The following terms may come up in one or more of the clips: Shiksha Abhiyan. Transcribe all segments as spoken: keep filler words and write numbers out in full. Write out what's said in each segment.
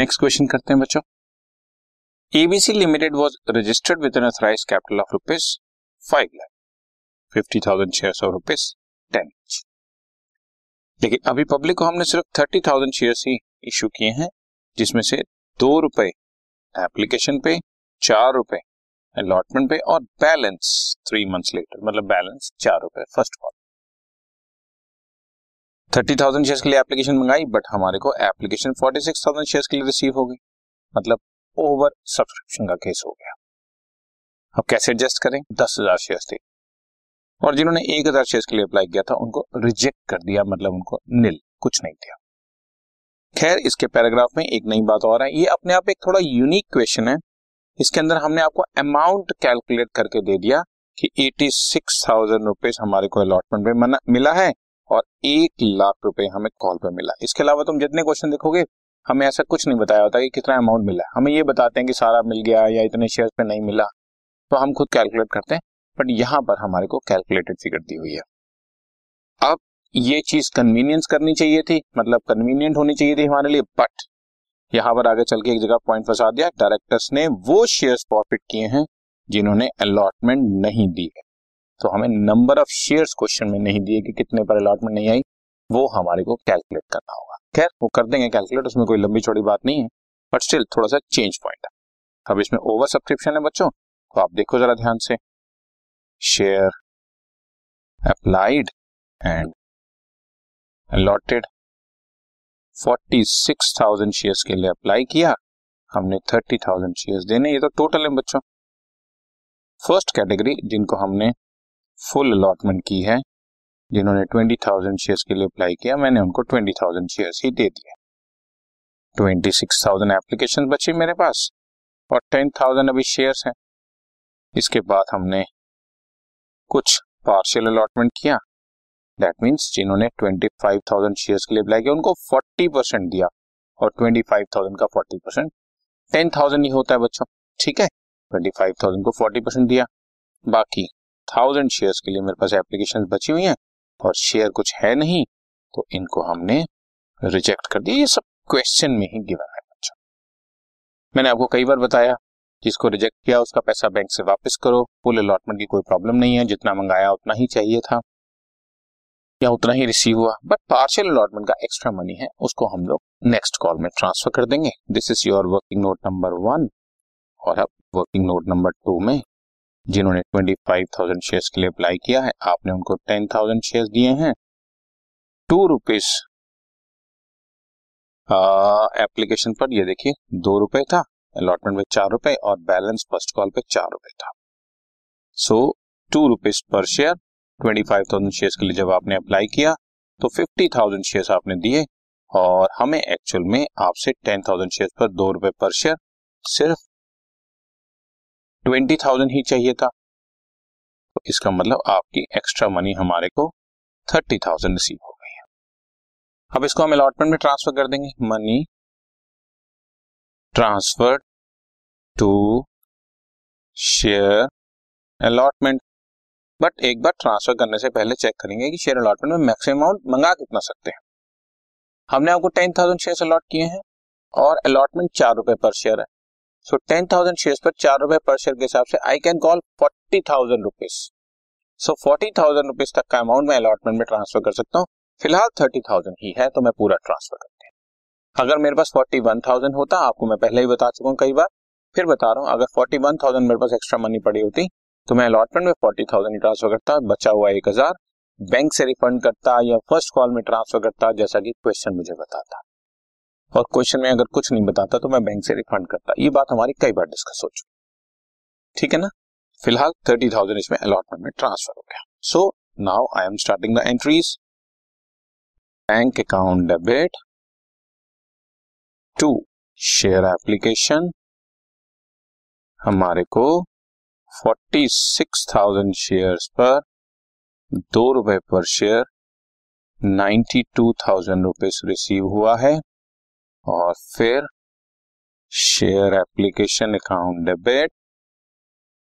Next question करते हैं बच्चों. ABC limited was registered with an authorised capital of rupees five lakh, fifty thousand shares of rupees ten. लेकिन अभी public को हमने सिर्फ थर्टी थाउजेंड शेयर्स ही इशू किए हैं, जिसमें से दो रुपए एप्लीकेशन पे, चार रुपए अलॉटमेंट पे और बैलेंस थ्री मंथ्स लेटर, मतलब बैलेंस चार रुपए. First of all thirty thousand shares के लिए एप्लीकेशन मंगाई, बट हमारे को application forty six thousand shares के लिए रिसीव हो गई, मतलब ओवर सब्सक्रिप्शन का केस हो गया. अब कैसे एडजस्ट करें? दस हजार शेयर्स थे और जिन्होंने एक हजार शेयर्स के लिए अप्लाई किया था उनको रिजेक्ट कर दिया, मतलब उनको निल, कुछ नहीं दिया. खैर, इसके पैराग्राफ में एक नई बात और है, ये अपने आप एक थोड़ा यूनिक क्वेश्चन है. इसके अंदर हमने आपको अमाउंट कैलकुलेट करके दे दिया कि छियासी हज़ार रुपए हमारे को अलॉटमेंट में मिला है और एक लाख रुपए हमें कॉल पे मिला. इसके अलावा तुम जितने क्वेश्चन देखोगे हमें ऐसा कुछ नहीं बताया होता कि कितना अमाउंट मिला है. हमें ये बताते हैं कि सारा मिल गया या इतने शेयर पे नहीं मिला, तो हम खुद कैलकुलेट करते हैं, बट यहाँ पर हमारे को कैलकुलेटेड फिगर दी हुई है. अब ये चीज कन्वीनियंस करनी चाहिए थी, मतलब कन्वीनियंट होनी चाहिए थी हमारे लिए, बट यहाँ पर आगे चल के एक जगह पॉइंट फंसा दिया. डायरेक्टर्स ने वो शेयर्स प्रॉफिट किए हैं जिन्होंने अलॉटमेंट नहीं दी है, तो हमें नंबर ऑफ शेयर्स क्वेश्चन में नहीं दिए कि कितने पर अलॉटमेंट नहीं आई, वो हमारे को कैलकुलेट करना होगा. खैर, वो कर देंगे कैलकुलेट, उसमें कोई लंबी छोटी बात नहीं है, बट स्टिल थोड़ा सा चेंज पॉइंट है. अब इसमें ओवर सब्सक्रिप्शन है बच्चों, तो आप देखो जरा ध्यान से, शेयर अप्लाइड एंड अलॉटेड छियालीस हज़ार शेयर्स के लिए अप्लाई किया, हमने तीस हज़ार शेयर्स देने, ये तो टोटल है बच्चों. फर्स्ट कैटेगरी जिनको हमने फुल अलॉटमेंट की है, जिन्होंने बीस हज़ार शेयर्स के लिए अप्लाई किया, मैंने उनको बीस हज़ार शेयर्स ही दे दिए. छब्बीस हज़ार एप्लीकेशन बची मेरे पास और दस हज़ार अभी शेयर्स हैं. इसके बाद हमने कुछ पार्शियल अलॉटमेंट किया, That means, जिन्होंने पच्चीस हज़ार शेयर्स के लिए अप्लाई किया उनको चालीस परसेंट दिया और पच्चीस हज़ार का चालीस परसेंट दस हज़ार ही होता है बच्चों, ठीक है. पच्चीस हज़ार को चालीस परसेंट दिया, बाकी एक हज़ार शेयर्स के लिए मेरे पास एप्लीकेशन बची हुई हैं और शेयर कुछ है नहीं, तो इनको हमने रिजेक्ट कर दिया. ये सब क्वेश्चन में ही गिवन है बच्चों. मैंने आपको कई बार बताया, जिसको रिजेक्ट किया उसका पैसा बैंक से वापस करो, फुल अलॉटमेंट की कोई प्रॉब्लम नहीं है, जितना मंगाया उतना ही चाहिए था या उतना ही रिसीव हुआ, बट पार्शियल अलॉटमेंट का एक्स्ट्रा मनी है, उसको हम लोग नेक्स्ट कॉल में ट्रांसफर कर देंगे. This is your working note number one. और अब वर्किंग नोट नंबर टू में जिन्होंने पच्चीस हज़ार शेयर्स के लिए अप्लाई किया है, आपने उनको दस हज़ार शेयर्स दिए हैं, टू रुपीज एप्लीकेशन पर, ये देखिए दो रुपए था, अलॉटमेंट पे चार रुपए और बैलेंस फर्स्ट कॉल पे चार रुपए था. सो टू रुपीज पर शेयर. पच्चीस हज़ार शेयर्स के लिए जब आपने अप्लाई किया तो पचास हज़ार शेयर्स आपने दिए और हमें एक्चुअल में आपसे दस हज़ार शेयर्स पर दो रुपए पर शेयर सिर्फ बीस हज़ार ही चाहिए था, तो इसका मतलब आपकी एक्स्ट्रा मनी हमारे को तीस हज़ार रिसीव हो गई है. अब इसको हम अलॉटमेंट में ट्रांसफर कर देंगे. Money transfer to share allotment, but एक बार ट्रांसफर करने से पहले चेक करेंगे कि शेयर अलॉटमेंट में मैक्सिमम अमाउंट मंगा कितना सकते हैं. हमने आपको टेन थाउजेंड शेयर अलॉट किए हैं और अलॉटमेंट चार रुपए पर शेयर है, सो टेन थाउजेंड शेयर पर चार रुपए पर शेयर के हिसाब से I can call forty thousand rupees. So forty thousand rupees तक का अमाउंट मैं अलॉटमेंट में ट्रांसफर कर सकता हूँ. फिलहाल थर्टी थाउजेंड ही है, तो मैं पूरा ट्रांसफर करते हैं. अगर मेरे पास फोर्टी वन थाउजेंड होता, आपको मैं पहले ही बता चुका हूँ कई बार, फिर बता रहा हूँ, अगर फोर्टी वन थाउजेंड मेरे पास एक्स्ट्रा मनी पड़ी होती तो मैं अलॉटमेंट में चालीस हज़ार ट्रांसफर करता, बचा हुआ एक हज़ार बैंक से रिफंड करता या फर्स्ट कॉल में ट्रांसफर करता, जैसा कि क्वेश्चन मुझे बताता. और क्वेश्चन में अगर कुछ नहीं बताता तो मैं बैंक से रिफंड करता. ये बात हमारी कई बार डिस्कस हो चुकी, ठीक है ना. फिलहाल तीस हज़ार इसमें अलॉटमेंट में ट्रांसफर हो गया. So now I am starting the entries. Bank account debit to share application, हमारे को छियालीस हज़ार शेयर्स पर दो रुपए पर शेयर बानवे हज़ार रुपीस रिसीव हुआ है. और फिर share application account debit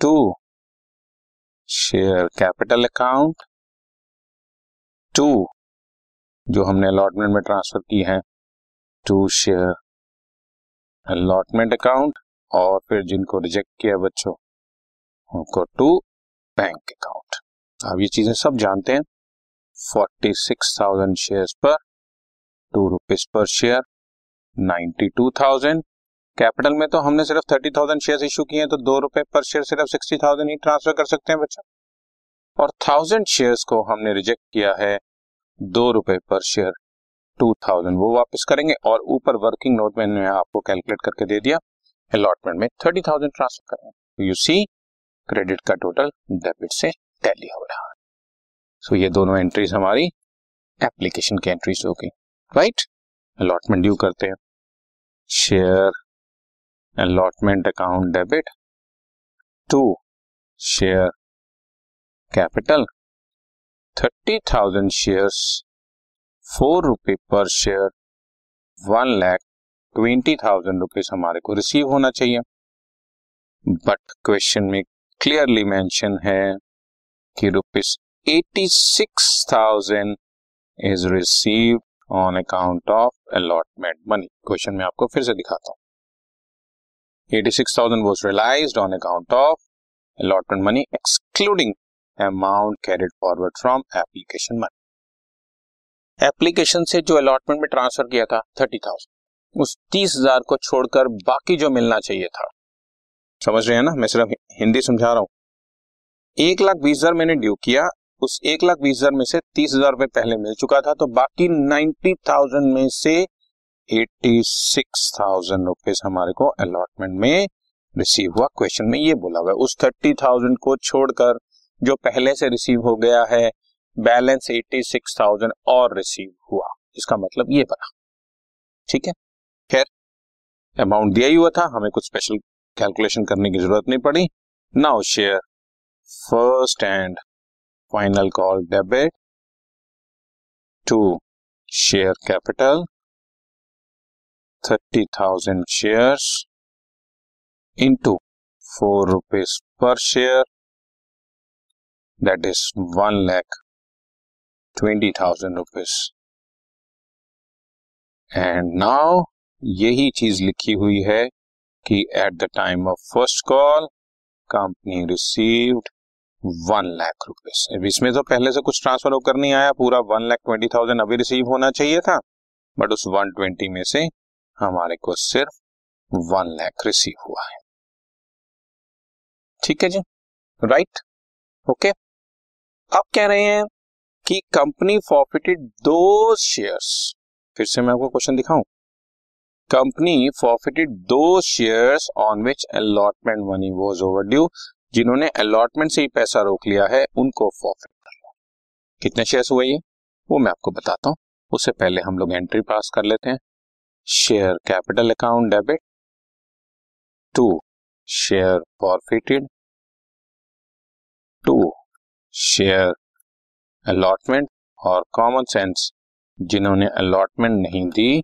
to share capital account to, जो हमने अलॉटमेंट में ट्रांसफर की है, टू शेयर अलॉटमेंट अकाउंट, और फिर जिनको रिजेक्ट किया बच्चों उनको टू बैंक अकाउंट। अब ये चीजें सब जानते हैं। फोर्टी सिक्स थाउजेंड शेयर पर टू रुपीज पर share, ninety two thousand capital में तो हमने सिर्फ थर्टी थाउजेंड शेयर इशू किए हैं, तो दो रुपए पर शेयर सिर्फ सिक्सटी थाउजेंड ही ट्रांसफर कर सकते हैं बच्चों। और थाउजेंड शेयर्स को हमने रिजेक्ट किया है, दो रुपए पर शेयर टू थाउजेंड वो वापस करेंगे, और ऊपर वर्किंग नोट में मैंने आपको कैलकुलेट करके दे दिया अलॉटमेंट में थर्टी थाउजेंड ट्रांसफर करेंगे। यू सी क्रेडिट का टोटल डेबिट से टैली हो रहा है। सो so, ये दोनों एंट्रीज हमारी एप्लीकेशन की एंट्रीज हो गई, राइट। अलॉटमेंट ड्यू करते हैं, share allotment account debit to share capital thirty thousand shares four रुपये per share one lakh twenty thousand rupees हमारे को रिसीव होना चाहिए। बट क्वेश्चन में क्लियरली मेंशन है कि rupees eighty six thousand is received on account of allotment money. Question में आपको फिर से दिखाता हूँ, eighty six thousand was realized on account of allotment money excluding amount carried forward from application money. Application से जो अलॉटमेंट में transfer किया था थर्टी थाउजेंड, उस तीस हजार को छोड़कर बाकी जो मिलना चाहिए था, समझ रहे हैं ना, मैं सिर्फ हिंदी समझा रहा हूँ। एक लाख बीस हजार मैंने ड्यू किया, उस एक लाख बीस हजार में से तीस हजार रुपये पहले मिल चुका था, तो बाकी नाइन्टी थाउजेंड में से एटी सिक्स थाउजेंड रुपीज हमारे को अलॉटमेंट में रिसीव हुआ। क्वेश्चन में ये बोला हुआ है उस थर्टी थाउजेंड को छोड़कर जो पहले से रिसीव हो गया है, बैलेंस एटी सिक्स थाउजेंड और रिसीव हुआ, इसका मतलब ये बना, ठीक है। खैर अमाउंट दिया ही हुआ था, हमें कुछ स्पेशल कैलकुलेशन करने की जरूरत नहीं पड़ी। Now share first and final call debit to share capital thirty thousand shares into four rupees पर share, that is one lakh twenty thousand rupees. And now यही चीज लिखी हुई है कि at the time of first call company received one lakh rupees. इसमें तो पहले से कुछ ट्रांसफर होकर नहीं आया, पूरा वन लाख ट्वेंटी थाउजेंड अभी रिसीव होना चाहिए था, बट उस वन ट्वेंटी में से हमारे को सिर्फ वन लाख रिसीव हुआ है, ठीक है जी, राइट, ओके। अब कह रहे हैं कि कंपनी फॉरफिटेड दो शेयर्स, फिर से मैं आपको क्वेश्चन दिखाऊं, कंपनी फॉरफिटेड दो shares on which allotment money was overdue, जिन्होंने अलॉटमेंट से ही पैसा रोक लिया है उनको फॉरफिट करना। कितने शेयर्स हुए ये वो मैं आपको बताता हूँ, उससे पहले हम लोग एंट्री पास कर लेते हैं। Share capital account debit to share forfeited to share allotment, और कॉमन सेंस जिन्होंने अलॉटमेंट नहीं दी,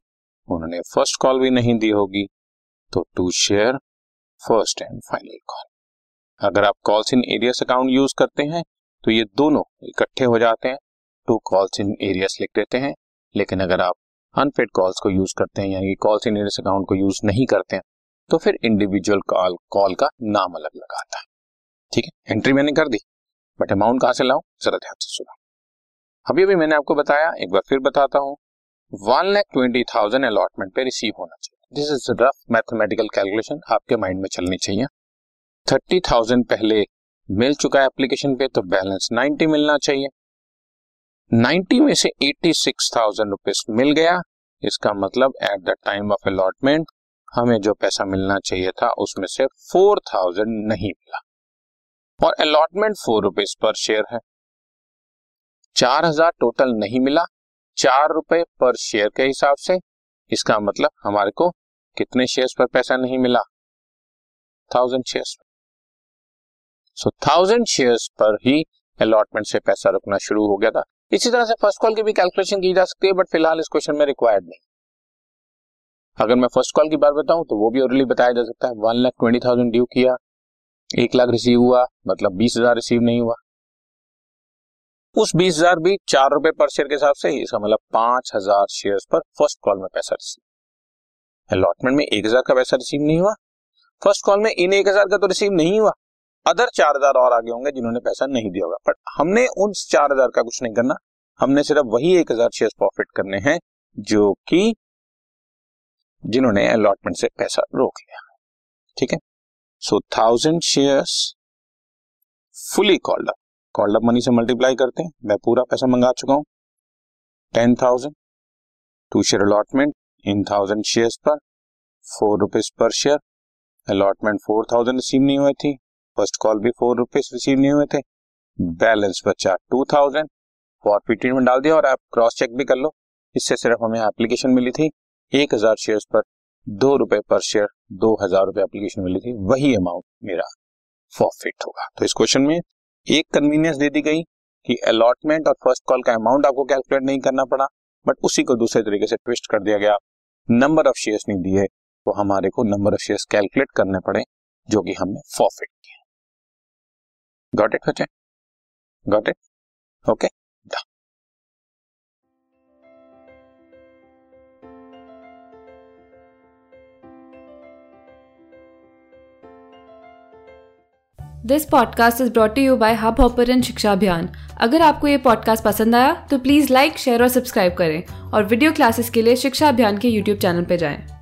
उन्होंने फर्स्ट कॉल भी नहीं दी होगी, तो to share first and final call. अगर आप calls in arrears account use करते हैं तो ये दोनों इकट्ठे हो जाते हैं, टू कॉल्स इन एरियस लिख देते हैं। लेकिन अगर आप अनपेड कॉल्स को यूज करते हैं, यानी कॉल्स इन एरियस अकाउंट को यूज नहीं करते हैं, तो फिर इंडिविजुअल कॉल कॉल का नाम अलग लगाता है, ठीक है। एंट्री मैंने कर दी, बट अमाउंट कहाँ से लाऊं, जरा ध्यान से सुना। अभी अभी मैंने आपको बताया, एक बार फिर बताता हूँ, one lakh twenty thousand allotment पे रिसीव होना चाहिए। This is rough mathematical calculation, आपके माइंड में चलनी चाहिए। थर्टी थाउजेंड पहले मिल चुका है एप्लीकेशन पे, तो बैलेंस नाइन्टी मिलना चाहिए। नाइन्टी में से एटी सिक्स थाउजेंड रुपीज मिल गया, इसका मतलब at the time of allotment हमें जो पैसा मिलना चाहिए था उसमें से फोर थाउजेंड नहीं मिला, और अलॉटमेंट फोर रुपीज पर शेयर है, चार हजार टोटल नहीं मिला, चार रुपए पर शेयर के हिसाब से, इसका मतलब हमारे को कितने शेयर्स पर पैसा नहीं मिला, thousand shares. So thousand shares पर ही अलॉटमेंट से पैसा रुकना शुरू हो गया था। इसी तरह से फर्स्ट कॉल की भी कैलकुलेशन की जा सकती है, बट फिलहाल इस क्वेश्चन में रिक्वायर्ड नहीं। अगर मैं फर्स्ट कॉल की बात बताऊं तो वो भी ओरली बताया जा सकता है। One lakh twenty thousand due किया, एक लाख रिसीव हुआ, मतलब बीस हजार रिसीव नहीं हुआ, उस बीस हजार भी चार रुपए पर शेयर के हिसाब से, इसका मतलब पांच हजार शेयर पर फर्स्ट कॉल में पैसा रिसीव। अलॉटमेंट में एक हजार का पैसा रिसीव नहीं हुआ, फर्स्ट कॉल में इन एक हजार का तो रिसीव नहीं हुआ, अदर चार हजार और आगे होंगे जिन्होंने पैसा नहीं दिया होगा, बट हमने उन चार हजार का कुछ नहीं करना, हमने सिर्फ वही एक हजार शेयर प्रॉफिट करने हैं जो कि जिन्होंने अलॉटमेंट से पैसा रोक लिया। ठीक है, so thousand shares fully called up, called up money से मल्टीप्लाई करते हैं, मैं पूरा पैसा मंगा चुका हूं, ten thousand to share allotment in thousand shares पर फोर रुपीज पर share, allotment four thousand receive नहीं हुए थी, फर्स्ट कॉल भी फोर रुपीज रिसीव नहीं हुए थे, बैलेंस बचा टू थाउजेंड फॉरफिट में डाल दिया, और आप क्रॉस चेक भी कर लो, इससे सिर्फ हमें एप्लीकेशन मिली थी एक हजार शेयर पर दो रुपए पर शेयर, दो हजार रुपए एप्लीकेशन मिली थी, वही अमाउंट मेरा फॉरफिट होगा। तो इस क्वेश्चन में एक कन्वीनियंस दे दी गई कि अलॉटमेंट और फर्स्ट कॉल का अमाउंट आपको कैलकुलेट नहीं करना पड़ा, बट उसी को दूसरे तरीके से ट्विस्ट कर दिया गया, नंबर ऑफ शेयर्स नहीं दिए तो हमारे को नंबर ऑफ शेयर्स कैलकुलेट करने पड़े जो कि हमने फॉरफिट किया। गॉट इट बच्चे, got it, okay. This podcast is brought to you by Hubhopper and Shiksha Abhiyan. अगर आपको ये पॉडकास्ट पसंद आया तो प्लीज़ लाइक, शेयर और सब्सक्राइब करें, और वीडियो क्लासेस के लिए शिक्षा अभियान के यूट्यूब चैनल पर जाएं।